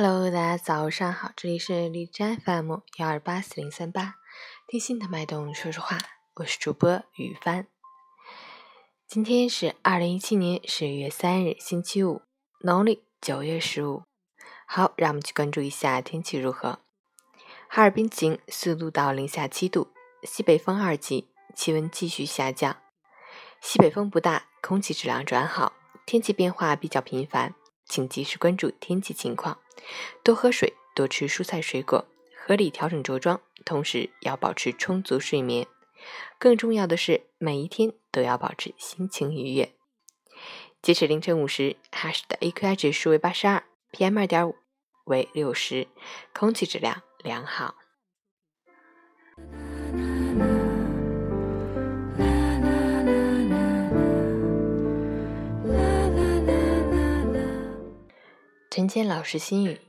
Hello， 大家早上好，这里是荔枝 FM 1284038，听心的脉动说说话，我是主播雨帆。今天是2017年10月3日，星期五，农历9月15。好，让我们去关注一下天气如何。哈尔滨晴，4度到零下7度，西北风2级，气温继续下降。西北风不大，空气质量转好，天气变化比较频繁，请及时关注天气情况，多喝水，多吃蔬菜水果，合理调整着装，同时要保持充足睡眠。更重要的是，每一天都要保持心情愉悦。截止凌晨5时，哈市的 AQI 指数为82， PM2.5 为60，空气质量良好。陈坚老师心语：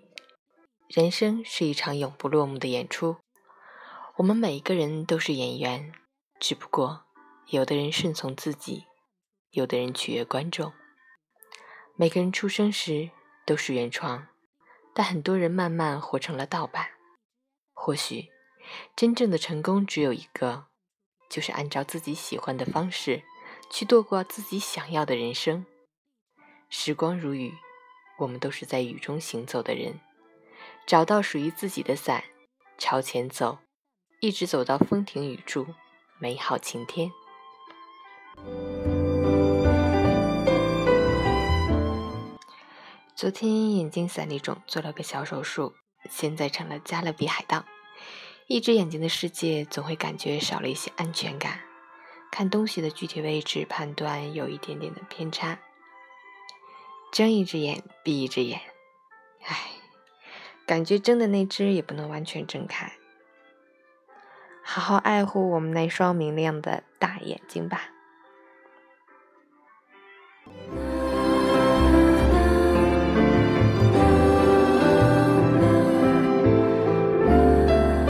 人生是一场永不落幕的演出，我们每一个人都是演员，只不过有的人顺从自己，有的人取悦观众。每个人出生时都是原创，但很多人慢慢活成了盗版。或许真正的成功只有一个，就是按照自己喜欢的方式去度过自己想要的人生。时光如雨，我们都是在雨中行走的人，找到属于自己的伞，朝前走，一直走到风停雨住，美好晴天。昨天眼睛散粒肿做了个小手术，现在成了加勒比海盗。一只眼睛的世界总会感觉少了一些安全感，看东西的具体位置判断有一点点的偏差。睁一只眼闭一只眼，唉，感觉睁的那只也不能完全睁开。好好爱护我们那双明亮的大眼睛吧。